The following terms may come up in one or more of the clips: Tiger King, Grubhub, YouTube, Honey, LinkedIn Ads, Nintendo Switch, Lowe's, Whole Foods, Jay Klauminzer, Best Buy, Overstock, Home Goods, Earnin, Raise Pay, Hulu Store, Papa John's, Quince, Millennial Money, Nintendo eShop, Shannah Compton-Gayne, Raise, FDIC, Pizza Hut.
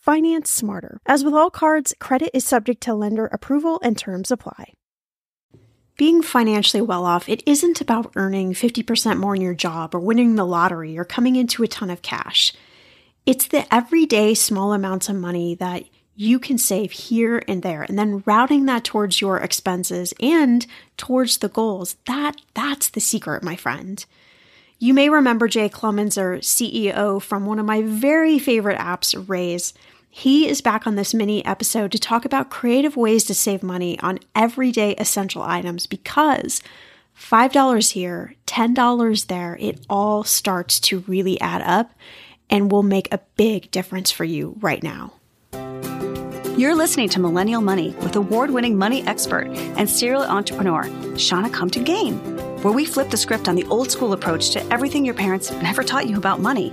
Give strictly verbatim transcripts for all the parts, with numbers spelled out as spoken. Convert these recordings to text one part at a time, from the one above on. Finance smarter. As with all cards, credit is subject to lender approval and terms apply. Being financially well off, it isn't about earning fifty percent more in your job or winning the lottery or coming into a ton of cash. It's the everyday small amounts of money that you can save here and there, and then routing that towards your expenses and towards the goals. That, that's the secret, my friend. You may remember Jay Klauminzer, C E O from one of my very favorite apps, Raise. He is back on this mini episode to talk about creative ways to save money on everyday essential items, because five dollars here, ten dollars there, it all starts to really add up and will make a big difference for you right now. You're listening to Millennial Money with award-winning money expert and serial entrepreneur, Shannah Compton-Gayne, where we flip the script on the old school approach to everything your parents never taught you about money.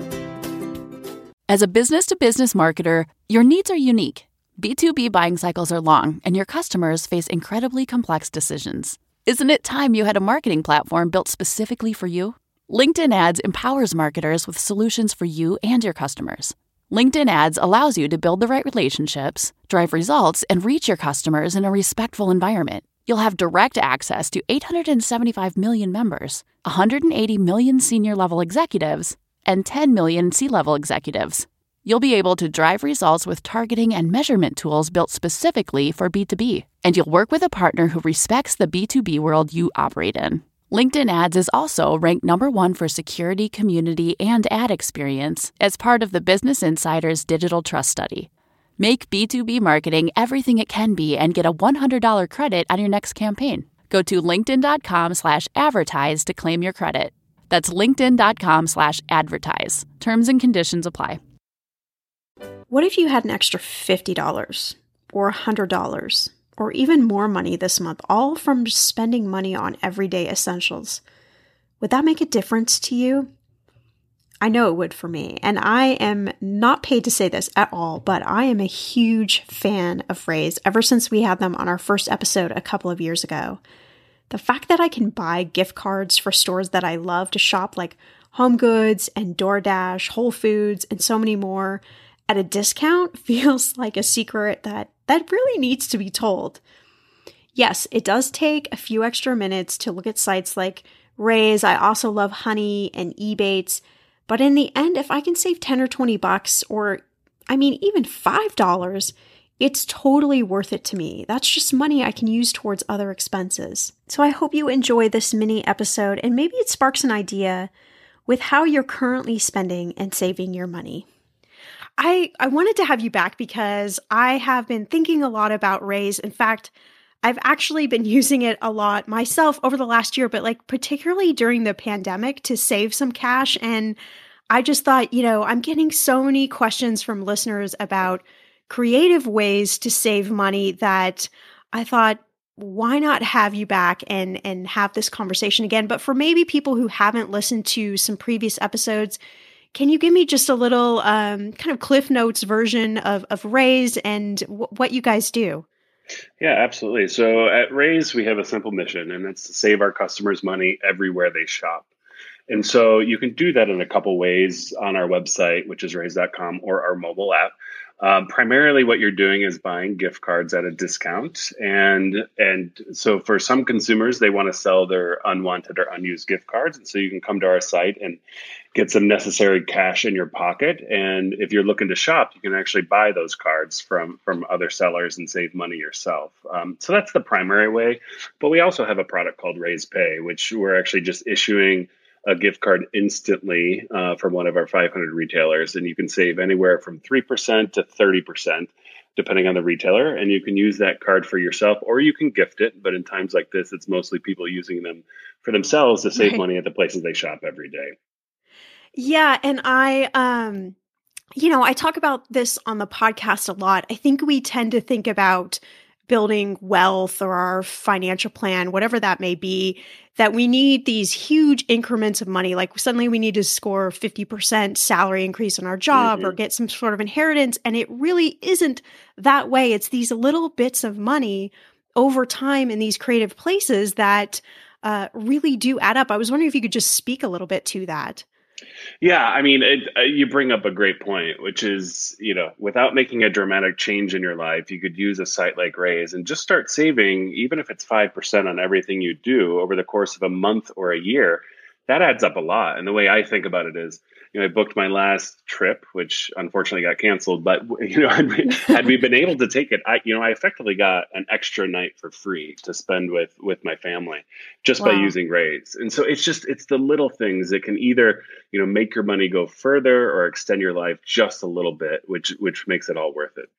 As a business-to-business marketer, your needs are unique. B two B buying cycles are long, and your customers face incredibly complex decisions. Isn't it time you had a marketing platform built specifically for you? LinkedIn Ads empowers marketers with solutions for you and your customers. LinkedIn Ads allows you to build the right relationships, drive results, and reach your customers in a respectful environment. You'll have direct access to eight hundred seventy-five million members, one hundred eighty million senior-level executives, and ten million C-level executives. You'll be able to drive results with targeting and measurement tools built specifically for B two B, and you'll work with a partner who respects the B two B world you operate in. LinkedIn Ads is also ranked number one for security, community, and ad experience as part of the Business Insider's Digital Trust Study. Make B two B marketing everything it can be and get a one hundred dollars credit on your next campaign. Go to linkedin dot com slash advertise to claim your credit. That's linkedin dot com slash advertise. Terms and conditions apply. What if you had an extra fifty dollars or one hundred dollars or even more money this month, all from spending money on everyday essentials? Would that make a difference to you? I know it would for me. And I am not paid to say this at all, but I am a huge fan of Raise ever since we had them on our first episode a couple of years ago. The fact that I can buy gift cards for stores that I love to shop, like Home Goods and DoorDash, Whole Foods, and so many more, at a discount feels like a secret that, that really needs to be told. Yes, it does take a few extra minutes to look at sites like Raise. I also love Honey and Ebates. But in the end, if I can save ten or twenty bucks, or I mean, even five dollars, it's totally worth it to me. That's just money I can use towards other expenses. So I hope you enjoy this mini episode, and maybe it sparks an idea with how you're currently spending and saving your money. I, I wanted to have you back because I have been thinking a lot about Raise. In fact, I've actually been using it a lot myself over the last year, but like particularly during the pandemic to save some cash. And I just thought, you know, I'm getting so many questions from listeners about creative ways to save money that I thought, why not have you back and, and have this conversation again? But for maybe people who haven't listened to some previous episodes, can you give me just a little um, kind of Cliff Notes version of, of Raise and w- what you guys do? Yeah, absolutely. So at Raise, we have a simple mission, and that's to save our customers money everywhere they shop. And so you can do that in a couple ways on our website, which is raise dot com, or our mobile app. Um, primarily what you're doing is buying gift cards at a discount. And and so for some consumers, they want to sell their unwanted or unused gift cards. And so you can come to our site and get some necessary cash in your pocket. And if you're looking to shop, you can actually buy those cards from, from other sellers and save money yourself. Um, so that's the primary way. But we also have a product called Raise Pay, which we're actually just issuing a gift card instantly uh, from one of our five hundred retailers, and you can save anywhere from three percent to thirty percent, depending on the retailer. And you can use that card for yourself, or you can gift it. But in times like this, it's mostly people using them for themselves to save right. money at the places they shop every day. Yeah. And I, um, you know, I talk about this on the podcast a lot. I think we tend to think about building wealth or our financial plan, whatever that may be, that we need these huge increments of money. Like suddenly we need to score a fifty percent salary increase in our job mm-hmm. or get some sort of inheritance. And it really isn't that way. It's these little bits of money over time in these creative places that uh, really do add up. I was wondering if you could just speak a little bit to that. Yeah, I mean, it, uh, you bring up a great point, which is, you know, without making a dramatic change in your life, you could use a site like Raise and just start saving, even if it's five percent on everything you do over the course of a month or a year. That adds up a lot. And the way I think about it is, you know, I booked my last trip, which unfortunately got canceled. But, you know, had we, had we been able to take it, I, you know, I effectively got an extra night for free to spend with with my family just wow. by using Raise. And so it's just it's the little things that can either, you know, make your money go further or extend your life just a little bit, which which makes it all worth it.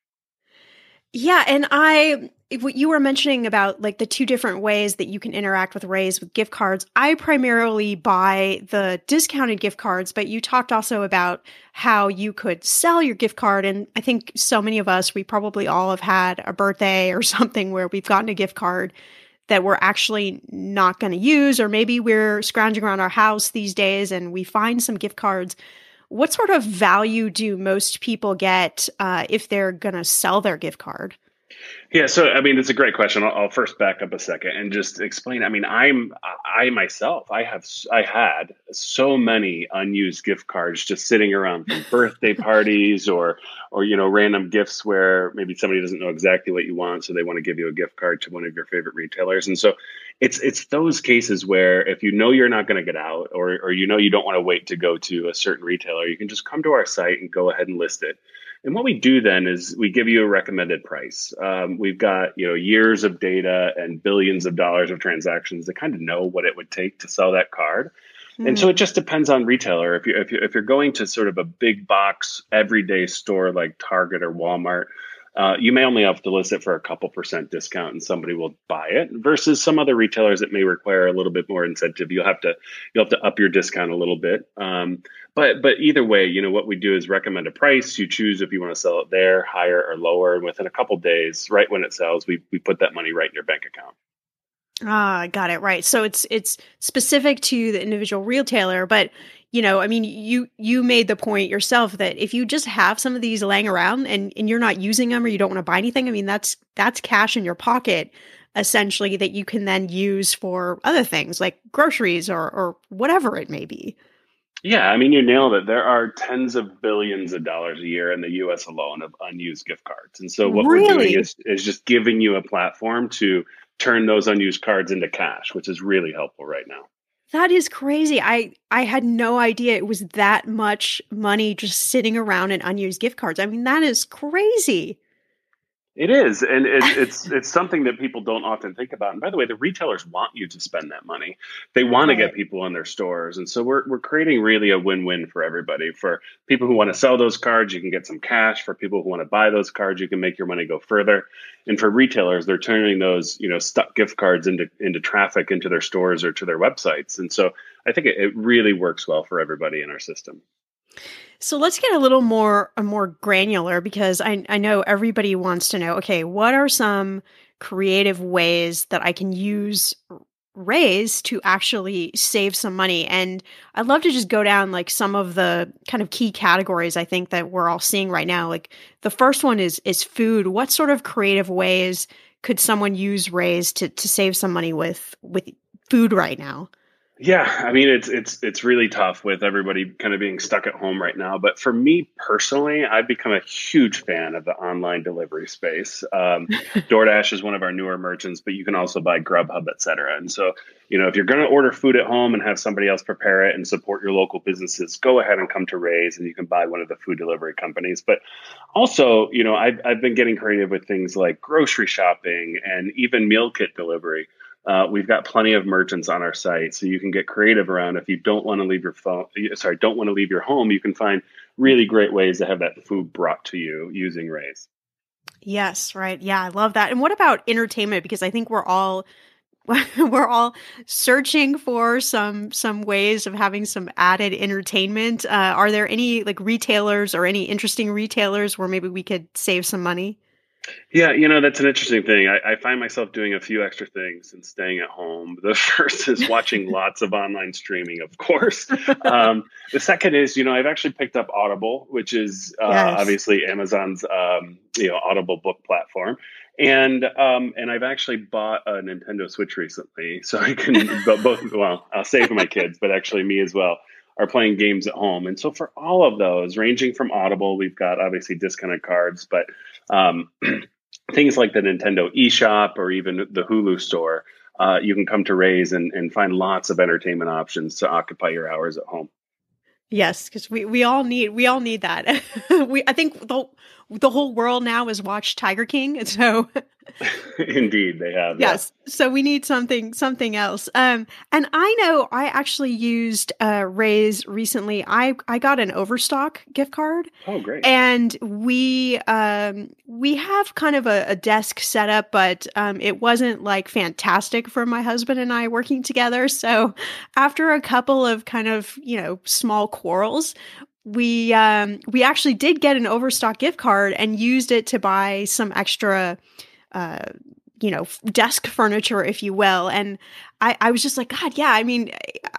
Yeah. And I, what you were mentioning about like the two different ways that you can interact with Raise with gift cards, I primarily buy the discounted gift cards, but you talked also about how you could sell your gift card. And I think so many of us, we probably all have had a birthday or something where we've gotten a gift card that we're actually not going to use, or maybe we're scrounging around our house these days and we find some gift cards. What sort of value do most people get uh, if they're going to sell their gift card? Yeah, so, I mean, it's a great question. I'll, I'll first back up a second and just explain. I mean, I'm, I myself, I have, I had so many unused gift cards just sitting around from birthday parties or, or, you know, random gifts where maybe somebody doesn't know exactly what you want, so they want to give you a gift card to one of your favorite retailers. And so It's it's those cases where if you know you're not going to get out or or you know you don't want to wait to go to a certain retailer, you can just come to our site and go ahead and list it. And what we do then is we give you a recommended price. Um, we've got, you know, years of data and billions of dollars of transactions to kind of know what it would take to sell that card. Mm-hmm. And so it just depends on retailer. If you if you if you're going to sort of a big box everyday store like Target or Walmart, Uh, you may only have to list it for a couple percent discount and somebody will buy it, versus some other retailers that may require a little bit more incentive. You'll have to, you'll have to up your discount a little bit. Um, but, but either way, you know, what we do is recommend a price. You choose if you want to sell it there, higher or lower. And within a couple days, right when it sells, we, we put that money right in your bank account. Ah, got it. Right. So it's, it's specific to the individual retailer, but you know, I mean, you you made the point yourself that if you just have some of these laying around and, and you're not using them or you don't want to buy anything, I mean, that's that's cash in your pocket, essentially, that you can then use for other things like groceries or, or whatever it may be. Yeah, I mean, you nailed it. There are tens of billions of dollars a year in the U S alone of unused gift cards. And so what really? we're doing is, is just giving you a platform to turn those unused cards into cash, which is really helpful right now. That is crazy. I, I had no idea it was that much money just sitting around in unused gift cards. I mean, that is crazy. It is. And it, it's it's something that people don't often think about. And by the way, the retailers want you to spend that money. They want right. to get people in their stores. And so we're we're creating really a win-win for everybody. For people who want to sell those cards, you can get some cash. For people who want to buy those cards, you can make your money go further. And for retailers, they're turning those, you know, stuck gift cards into into traffic into their stores or to their websites. And so I think it, it really works well for everybody in our system. So let's get a little more more granular, because I, I know everybody wants to know, okay, what are some creative ways that I can use Raise to actually save some money? And I'd love to just go down like some of the kind of key categories I think that we're all seeing right now. Like the first one is is food. What sort of creative ways could someone use Raise to to save some money with with food right now? Yeah, I mean, it's it's it's really tough with everybody kind of being stuck at home right now. But for me personally, I've become a huge fan of the online delivery space. Um, DoorDash is one of our newer merchants, but you can also buy Grubhub, et cetera. And so, you know, if you're going to order food at home and have somebody else prepare it and support your local businesses, go ahead and come to Raise, and you can buy one of the food delivery companies. But also, you know, I've, I've been getting creative with things like grocery shopping and even meal kit delivery. Uh, we've got plenty of merchants on our site, so you can get creative around. If you don't want to leave your phone, sorry, don't want to leave your home, you can find really great ways to have that food brought to you using Raise. Yes, right. Yeah, I love that. And what about entertainment? Because I think we're all we're all searching for some some ways of having some added entertainment. Uh, are there any like retailers or any interesting retailers where maybe we could save some money? Yeah, you know, that's an interesting thing. I, I find myself doing a few extra things and staying at home. The first is watching lots of online streaming, of course. Um, the second is, you know, I've actually picked up Audible, which is uh, yes. obviously Amazon's, um, you know, Audible book platform. And um, and I've actually bought a Nintendo Switch recently. So I can both, well, I'll say for my kids, but actually me as well, are playing games at home. And so for all of those, ranging from Audible, we've got obviously discounted cards, but um, things like the Nintendo eShop or even the Hulu Store, uh, you can come to Raise and, and find lots of entertainment options to occupy your hours at home. Yes, because we, we all need we all need that. we I think the the whole world now has watched Tiger King, and so indeed they have. Yes, yeah. So we need something something else. Um, and I know I actually used uh, Raise recently. I, I got an Overstock gift card. Oh, great! And we um we have kind of a, a desk setup, but um it wasn't like fantastic for my husband and I working together. So after a couple of kind of you know small quarrels, we um, we actually did get an Overstock gift card and used it to buy some extra, uh, you know, desk furniture, if you will. And I, I was just like, God, yeah, I mean,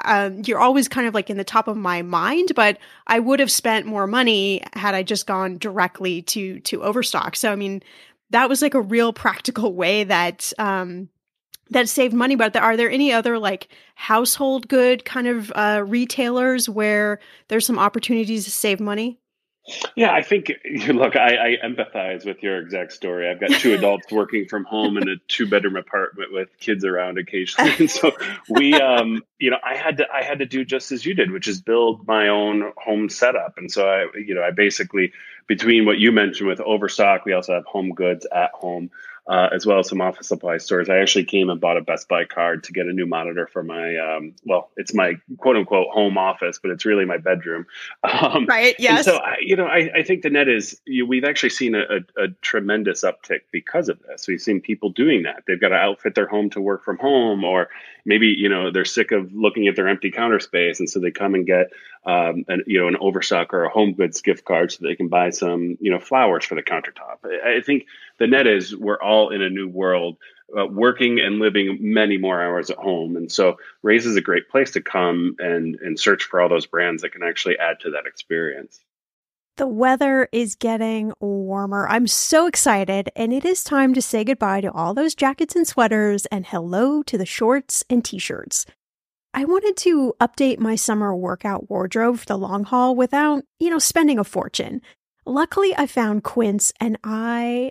um, you're always kind of like in the top of my mind, but I would have spent more money had I just gone directly to to Overstock. So, I mean, that was like a real practical way that um, that saved money. But are there any other like household good kind of uh, retailers where there's some opportunities to save money? Yeah, I think, look, I, I empathize with your exact story. I've got two adults working from home in a two-bedroom apartment with kids around occasionally. And so we, um, you know, I had to I had to do just as you did, which is build my own home setup. And so I, you know, I basically, between what you mentioned with Overstock, we also have Home Goods at home, uh, as well as some office supply stores. I actually came and bought a Best Buy card to get a new monitor for my, um, well, it's my quote unquote home office, but it's really my bedroom. Um, right. Yes. And so, I, you know, I, I think the net is you, we've actually seen a, a, a tremendous uptick because of this. We've seen people doing that. They've got to outfit their home to work from home, or maybe, you know, they're sick of looking at their empty counter space. And so they come and get, um, an, you know, an Overstock or a Home Goods gift card so they can buy some, you know, flowers for the countertop. I, I think the net is we're all in a new world, uh, working and living many more hours at home. And so Raise is a great place to come and, and search for all those brands that can actually add to that experience. The weather is getting warmer. I'm so excited, and it is time to say goodbye to all those jackets and sweaters and hello to the shorts and t-shirts. I wanted to update my summer workout wardrobe for the long haul without, you know, spending a fortune. Luckily, I found Quince, and I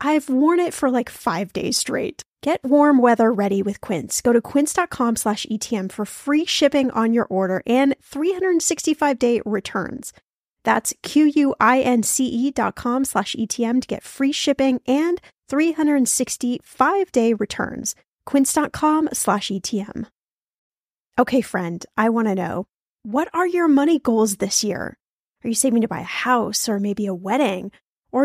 I've worn it for like five days straight. Get warm weather ready with Quince. Go to quince dot com slash E T M for free shipping on your order and three sixty-five day returns. That's Q-U-I-N-C-E dot com slash ETM to get free shipping and three sixty-five day returns. Quince dot com slash E T M. Okay, friend, I want to know, what are your money goals this year? Are you saving to buy a house or maybe a wedding or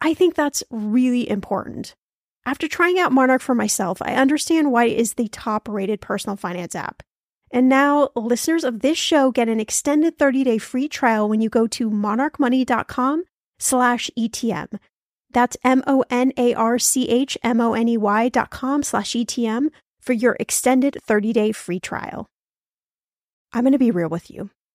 I think that's really important. After trying out Monarch for myself, I understand why it is the top-rated personal finance app. And now, listeners of this show get an extended thirty day free trial when you go to monarch money dot com slash E T M. That's M-O-N-A-R-C-H-M-O-N-E-Y dot com slash E T M for your extended thirty day free trial. I'm going to be real with you.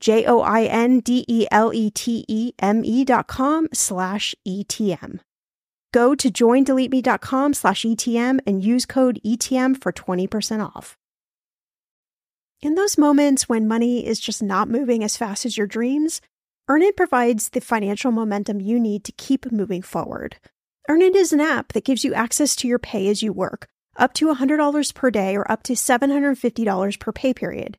J-O-I-N-D-E-L-E-T-E-M-E dot com slash E T M. Go to join delete me dot com slash E T M and use code E T M for twenty percent off. In those moments when money is just not moving as fast as your dreams, Earnin provides the financial momentum you need to keep moving forward. Earnin is an app that gives you access to your pay as you work, up to one hundred dollars per day or up to seven hundred fifty dollars per pay period.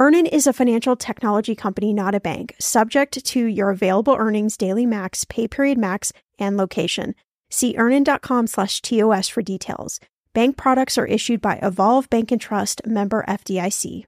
Earnin is a financial technology company, not a bank, subject to your available earnings, daily max, pay period max, and location. See earnin dot com slash T O S for details. Bank products are issued by Evolve Bank and Trust, member F D I C.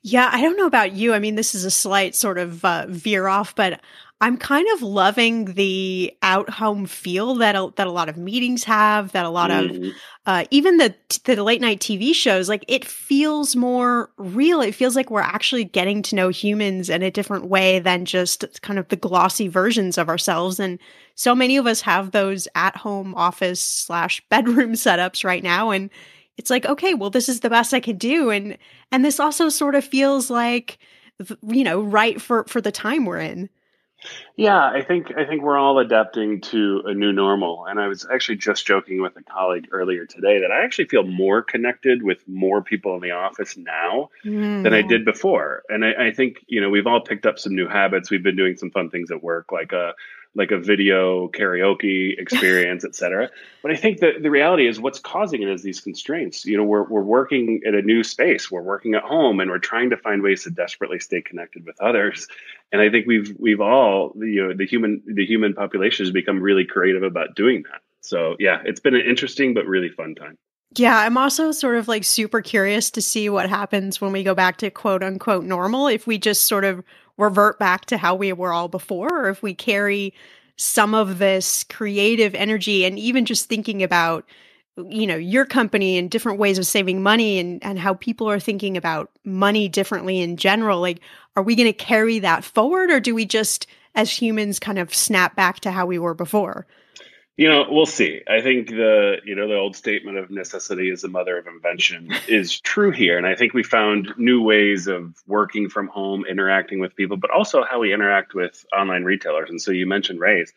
Yeah, I don't know about you. I mean, this is a slight sort of uh, veer off, but I'm kind of loving the out-home feel that a, that a lot of meetings have, that a lot mm. of uh, even the the late-night T V shows, like it feels more real. It feels like we're actually getting to know humans in a different way than just kind of the glossy versions of ourselves. And so many of us have those at-home office slash bedroom setups right now. And it's like, okay, well, this is the best I could do. And and this also sort of feels like, you know, right for, for the time we're in. Yeah, I think I think we're all adapting to a new normal. And I was actually just joking with a colleague earlier today that I actually feel more connected with more people in the office now mm. than I did before. And I, I think, you know, we've all picked up some new habits. We've been doing some fun things at work, like a like a video karaoke experience, et cetera. But I think that the reality is what's causing it is these constraints. You know, we're we're working at a new space, we're working at home, and we're trying to find ways to desperately stay connected with others. And I think we've we've all, you know, the human the human population has become really creative about doing that. So yeah, it's been an interesting but really fun time. Yeah, I'm also sort of like super curious to see what happens when we go back to quote unquote normal, if we just sort of revert back to how we were all before, or if we carry some of this creative energy and even just thinking about, you know, your company and different ways of saving money and, and how people are thinking about money differently in general. Like, are we going to carry that forward, or do we just as humans kind of snap back to how we were before? You know, we'll see. I think the, you know, the old statement of necessity is the mother of invention is true here. And I think we found new ways of working from home, interacting with people, but also how we interact with online retailers. And so you mentioned Raise.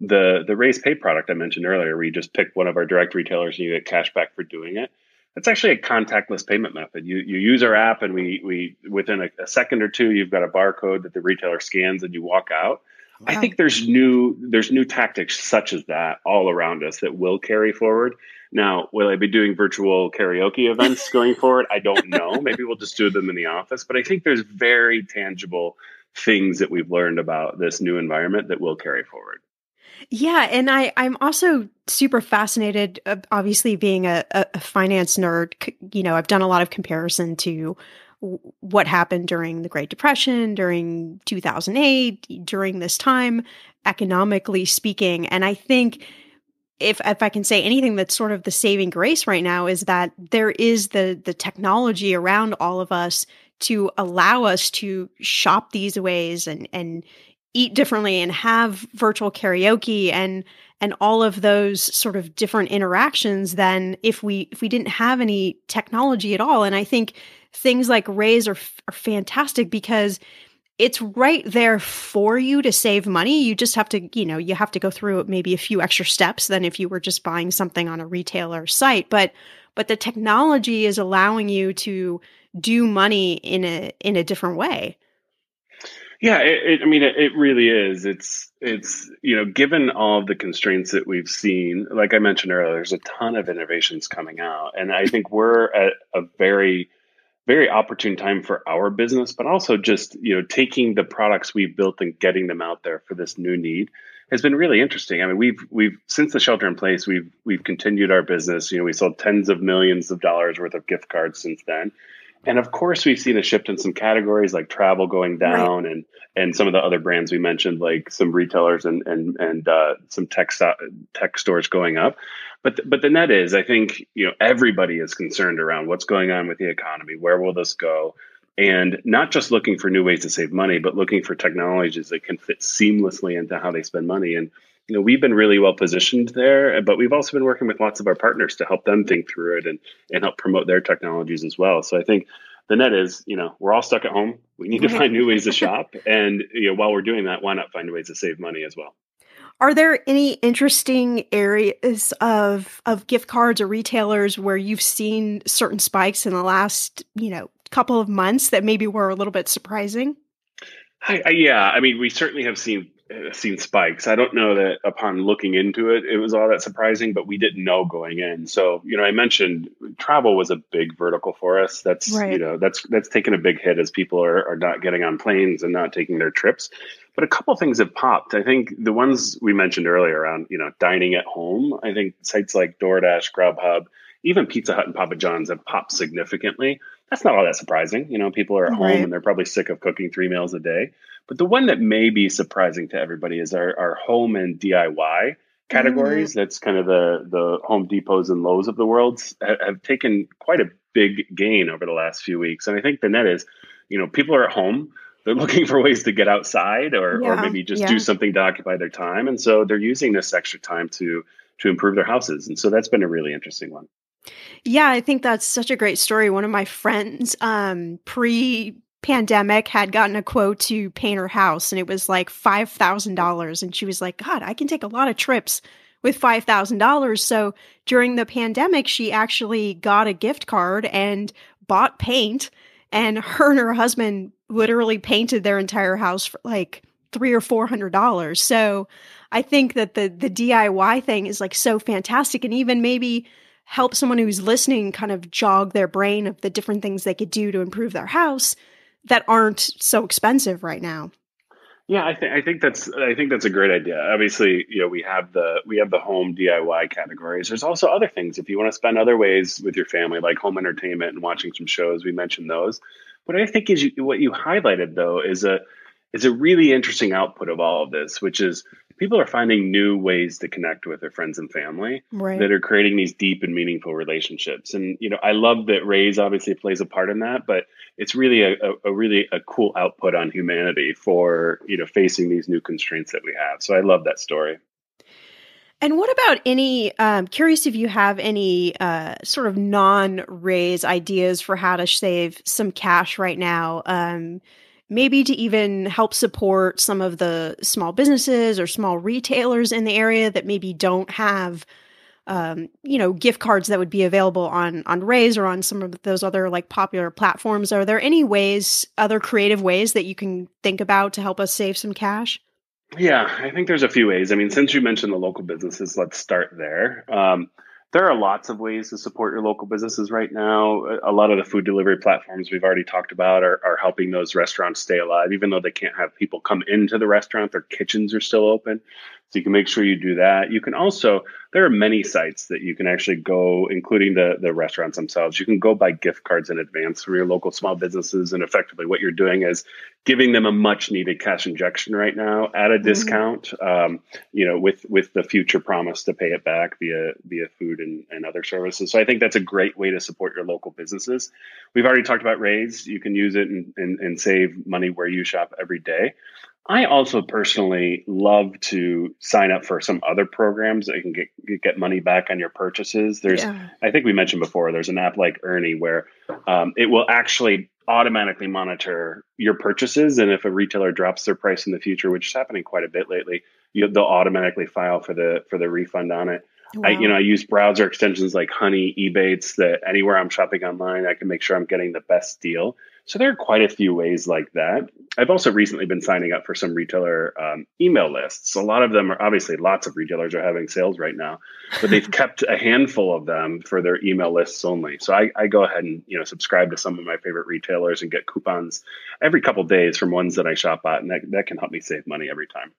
The the Raise Pay product I mentioned earlier, where you just pick one of our direct retailers and you get cash back for doing it. That's actually a contactless payment method. You you use our app and we we within a, a second or two, you've got a barcode that the retailer scans and you walk out. Wow. I think there's new there's new tactics such as that all around us that will carry forward. Now, will I be doing virtual karaoke events going forward? I don't know. Maybe we'll just do them in the office. But I think there's very tangible things that we've learned about this new environment that will carry forward. Yeah. And I, I'm also super fascinated, uh, obviously being a, a finance nerd, you know, I've done a lot of comparison to what happened during the Great Depression, during two thousand eight, during this time, economically speaking. And I think if if I can say anything that's sort of the saving grace right now is that there is the the technology around all of us to allow us to shop these ways and and eat differently and have virtual karaoke and and all of those sort of different interactions than if we if we didn't have any technology at all. And I think things like Raise are, are fantastic because it's right there for you to save money. You just have to, you know, you have to go through maybe a few extra steps than if you were just buying something on a retailer site. But but the technology is allowing you to do money in a in a different way. Yeah, it, it, I mean, it, it really is. It's it's you know, given all of the constraints that we've seen, like I mentioned earlier, there's a ton of innovations coming out, and I think we're at a very very opportune time for our business, but also just, you know, taking the products we've built and getting them out there for this new need has been really interesting. I mean, we've, we've, since the shelter in place, we've, we've continued our business. You know, we sold tens of millions of dollars worth of gift cards since then. And of course we've seen a shift in some categories like travel going down, right, and, and some of the other brands we mentioned, like some retailers and, and, and, uh, some tech, tech stores going up. But the, but the net is, I think, you know, everybody is concerned around what's going on with the economy, where will this go, and not just looking for new ways to save money, but looking for technologies that can fit seamlessly into how they spend money. And, you know, we've been really well positioned there, but we've also been working with lots of our partners to help them think through it and, and help promote their technologies as well. So I think the net is, you know, we're all stuck at home. We need to find new ways to shop. And, you know, while we're doing that, why not find ways to save money as well? Are there any interesting areas of of gift cards or retailers where you've seen certain spikes in the last, you know, couple of months that maybe were a little bit surprising? I, I, yeah, I mean, we certainly have seen uh, seen spikes. I don't know that upon looking into it, it was all that surprising, but we didn't know going in. So, you know, I mentioned travel was a big vertical for us. That's right. You know, that's that's taken a big hit as people are are not getting on planes and not taking their trips. But a couple things have popped. I think the ones we mentioned earlier around, you know, dining at home, I think sites like DoorDash, Grubhub, even Pizza Hut and Papa John's have popped significantly. That's not all that surprising. You know, people are at right. home and they're probably sick of cooking three meals a day. But the one that may be surprising to everybody is our, our home and D I Y categories. Mm-hmm. That's kind of the, the Home Depots and Lowe's of the world have, have taken quite a big gain over the last few weeks. And I think the net is, you know, people are at home. They're looking for ways to get outside or, yeah, or maybe just yeah. do something to occupy their time. And so they're using this extra time to to improve their houses. And so that's been a really interesting one. Yeah, I think that's such a great story. One of my friends um, pre-pandemic had gotten a quote to paint her house, and it was like five thousand dollars. And she was like, God, I can take a lot of trips with five thousand dollars. So during the pandemic, she actually got a gift card and bought paint. And her and her husband literally painted their entire house for like three or four hundred dollars. So I think that the the D I Y thing is like so fantastic, and even maybe help someone who's listening kind of jog their brain of the different things they could do to improve their house that aren't so expensive right now. Yeah, I think I think that's I think that's a great idea. Obviously, you know, we have the we have the home D I Y categories. There's also other things if you want to spend other ways with your family, like home entertainment and watching some shows. We mentioned those. What I think is you, what you highlighted, though, is a is a really interesting output of all of this, which is people are finding new ways to connect with their friends and family right. that are creating these deep and meaningful relationships. And, you know, I love that Raise obviously plays a part in that, but it's really a, a, a really a cool output on humanity for, you know, facing these new constraints that we have. So I love that story. And what about any, um, curious if you have any uh, sort of non-Raise ideas for how to save some cash right now, um, maybe to even help support some of the small businesses or small retailers in the area that maybe don't have, um, you know, gift cards that would be available on, on Raise or on some of those other like popular platforms. Are there any ways, other creative ways that you can think about to help us save some cash? Yeah, I think there's a few ways. I mean, since you mentioned the local businesses, let's start there. Um, there are lots of ways to support your local businesses right now. A lot of the food delivery platforms we've already talked about are, are helping those restaurants stay alive, even though they can't have people come into the restaurant. Their kitchens are still open. So you can make sure you do that. You can also, there are many sites that you can actually go, including the, the restaurants themselves. You can go buy gift cards in advance for your local small businesses. And effectively what you're doing is giving them a much needed cash injection right now at a mm-hmm. discount, um, you know, with, with the future promise to pay it back via, via food and, and other services. So I think that's a great way to support your local businesses. We've already talked about Raise. You can use it and, and, and save money where you shop every day. I also personally love to sign up for some other programs that can get get money back on your purchases. There's, yeah. I think we mentioned before, there's an app like Earnin where um, it will actually automatically monitor your purchases. And if a retailer drops their price in the future, which is happening quite a bit lately, you, they'll automatically file for the for the refund on it. Wow. I, you know, I use browser extensions like Honey, Ebates, that anywhere I'm shopping online, I can make sure I'm getting the best deal. So there are quite a few ways like that. I've also recently been signing up for some retailer um, email lists. A lot of them are obviously lots of retailers are having sales right now, but they've kept a handful of them for their email lists only. So I, I go ahead and, you know, subscribe to some of my favorite retailers and get coupons every couple of days from ones that I shop at. And that, that can help me save money every time.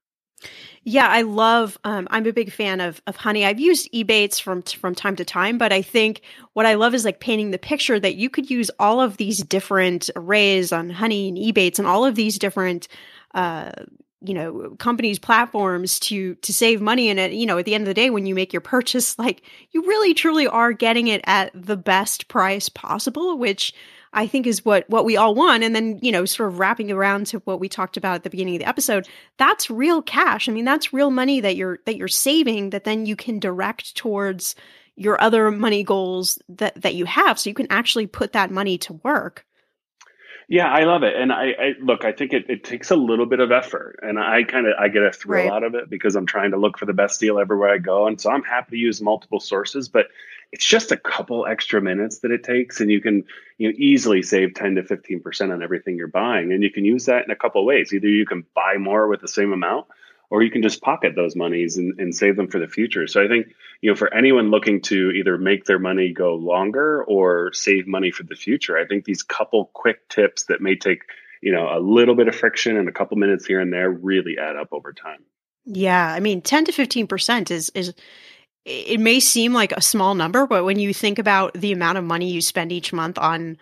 Yeah, I love, um, I'm a big fan of of Honey. I've used Ebates from from time to time, but I think what I love is like painting the picture that you could use all of these different arrays on Honey and Ebates and all of these different, uh, you know, companies, platforms to to save money. And, at, you know, at the end of the day, when you make your purchase, like you really, truly are getting it at the best price possible, which I think is what what we all want. And then, you know, sort of wrapping around to what we talked about at the beginning of the episode, that's real cash. I mean, that's real money that you're that you're saving that then you can direct towards your other money goals that, that you have. So you can actually put that money to work. Yeah, I love it. And I, I look, I think it, it takes a little bit of effort. And I kind of I get a thrill right. out of it because I'm trying to look for the best deal everywhere I go. And so I'm happy to use multiple sources, but it's just a couple extra minutes that it takes. And you can you know, easily save ten to fifteen percent on everything you're buying. And you can use that in a couple of ways. Either you can buy more with the same amount, or you can just pocket those monies and, and save them for the future. So I think, you know, for anyone looking to either make their money go longer or save money for the future, I think these couple quick tips that may take, you know, a little bit of friction and a couple minutes here and there really add up over time. Yeah. I mean, ten to fifteen percent is, is it may seem like a small number, but when you think about the amount of money you spend each month on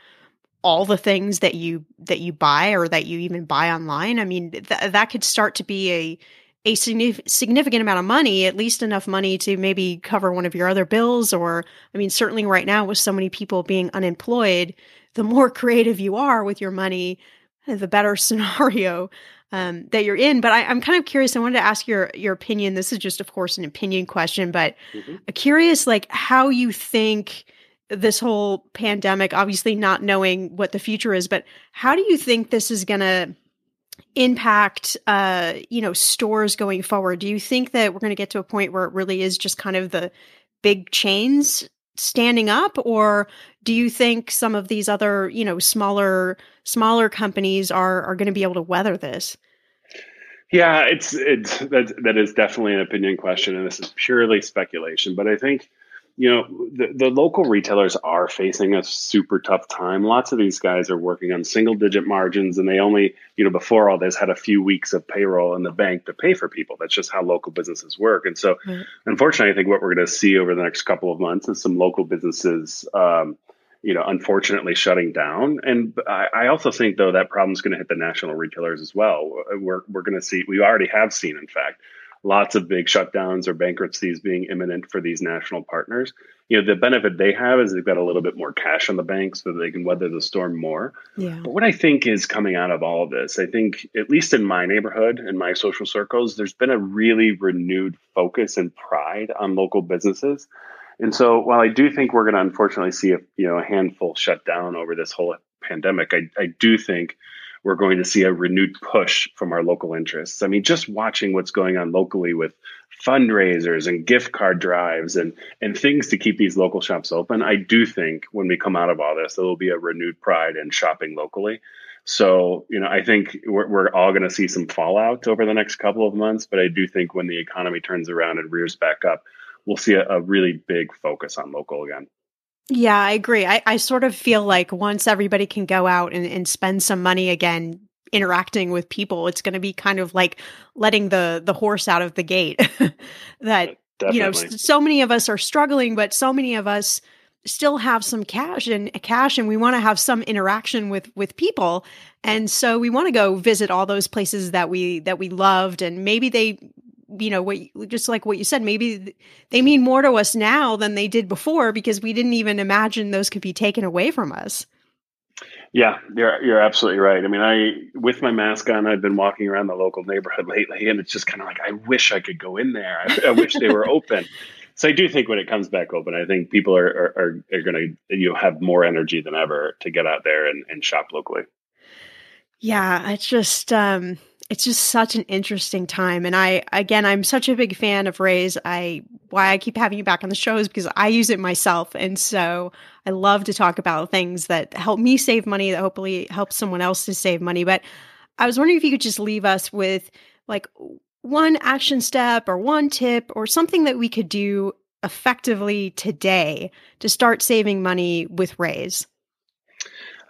all the things that you, that you buy or that you even buy online, I mean, th- that could start to be a, a significant amount of money, at least enough money to maybe cover one of your other bills. Or, I mean, certainly right now with so many people being unemployed, the more creative you are with your money, the better scenario um, that you're in. But I, I'm kind of curious. I wanted to ask your, your opinion. This is just, of course, an opinion question, but mm-hmm. curious, like how you think this whole pandemic, obviously not knowing what the future is, but how do you think this is going to impact, uh, you know, stores going forward? Do you think that we're going to get to a point where it really is just kind of the big chains standing up? Or do you think some of these other, you know, smaller, smaller companies are, are going to be able to weather this? Yeah, it's, it's, that, that is definitely an opinion question. And this is purely speculation, but I think, you know, the, the local retailers are facing a super tough time. Lots of these guys are working on single digit margins, and they only, you know, before all this had a few weeks of payroll in the bank to pay for people. That's just how local businesses work. And so, right. unfortunately, I think what we're going to see over the next couple of months is some local businesses, um, you know, unfortunately shutting down. And I, I also think, though, that problem is going to hit the national retailers as well. We're, we're going to see, we already have seen, in fact, lots of big shutdowns or bankruptcies being imminent for these national partners. You know, the benefit they have is they've got a little bit more cash on the bank so that they can weather the storm more. Yeah. But what I think is coming out of all of this, I think, at least in my neighborhood and my social circles, there's been a really renewed focus and pride on local businesses. And so while I do think we're going to unfortunately see a, you know, a handful shut down over this whole pandemic, I, I do think we're going to see a renewed push from our local interests. I mean, just watching what's going on locally with fundraisers and gift card drives and, and things to keep these local shops open, I do think when we come out of all this, there will be a renewed pride in shopping locally. So, you know, I think we're, we're all going to see some fallout over the next couple of months, but I do think when the economy turns around and rears back up, we'll see a, a really big focus on local again. Yeah, I agree. I, I sort of feel like once everybody can go out and, and spend some money again, interacting with people. It's going to be kind of like letting the the horse out of the gate. That, definitely. You know, so many of us are struggling, but so many of us still have some cash and cash, and we want to have some interaction with with people. And so we want to go visit all those places that we that we loved. And maybe they, you know, what just like what you said, maybe they mean more to us now than they did before, because we didn't even imagine those could be taken away from us. Yeah, you're you're absolutely right. I mean, I with my mask on, I've been walking around the local neighborhood lately, and it's just kind of like, I wish I could go in there. I, I wish they were open. So I do think when it comes back open, I think people are are, are going to you know, have more energy than ever to get out there and, and shop locally. Yeah, it's just um, it's just such an interesting time. And I again, I'm such a big fan of Raise. I why I keep having you back on the show is because I use it myself, and so I love to talk about things that help me save money that hopefully help someone else to save money. But I was wondering if you could just leave us with like one action step or one tip or something that we could do effectively today to start saving money with Raise.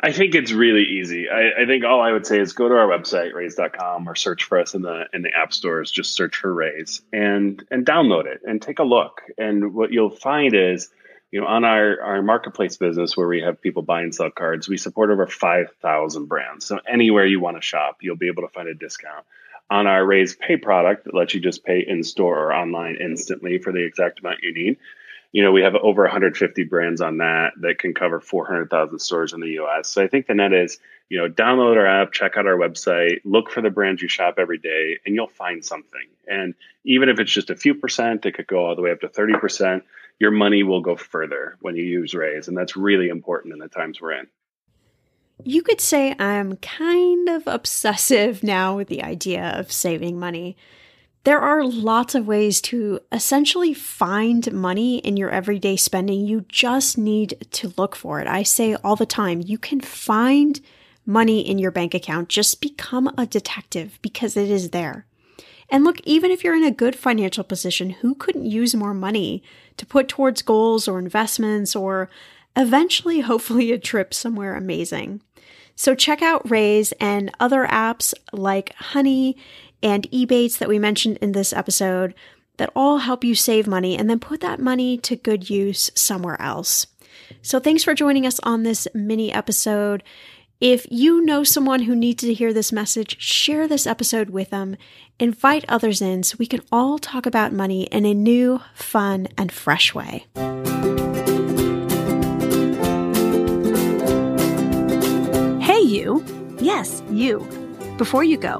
I think it's really easy. I, I think all I would say is go to our website, raise dot com, or search for us in the in the app stores. Just search for Raise and and download it and take a look. And what you'll find is, you know, on our, our marketplace business where we have people buy and sell cards, we support over five thousand brands. So anywhere you want to shop, you'll be able to find a discount. On our Raise Pay product that lets you just pay in store or online instantly for the exact amount you need. You know, we have over one hundred fifty brands on that that can cover four hundred thousand stores in the U S. So I think the net is, you know, download our app, check out our website, look for the brands you shop every day, and you'll find something. And even if it's just a few percent, it could go all the way up to thirty percent. Your money will go further when you use Raise. And that's really important in the times we're in. You could say I'm kind of obsessive now with the idea of saving money. There are lots of ways to essentially find money in your everyday spending. You just need to look for it. I say all the time, you can find money in your bank account. Just become a detective, because it is there. And look, even if you're in a good financial position, who couldn't use more money to put towards goals or investments or eventually, hopefully, a trip somewhere amazing? So check out Raise and other apps like Honey and Ebates that we mentioned in this episode that all help you save money and then put that money to good use somewhere else. So thanks for joining us on this mini episode. If you know someone who needs to hear this message, share this episode with them. Invite others in so we can all talk about money in a new, fun, and fresh way. You. Yes, you. Before you go,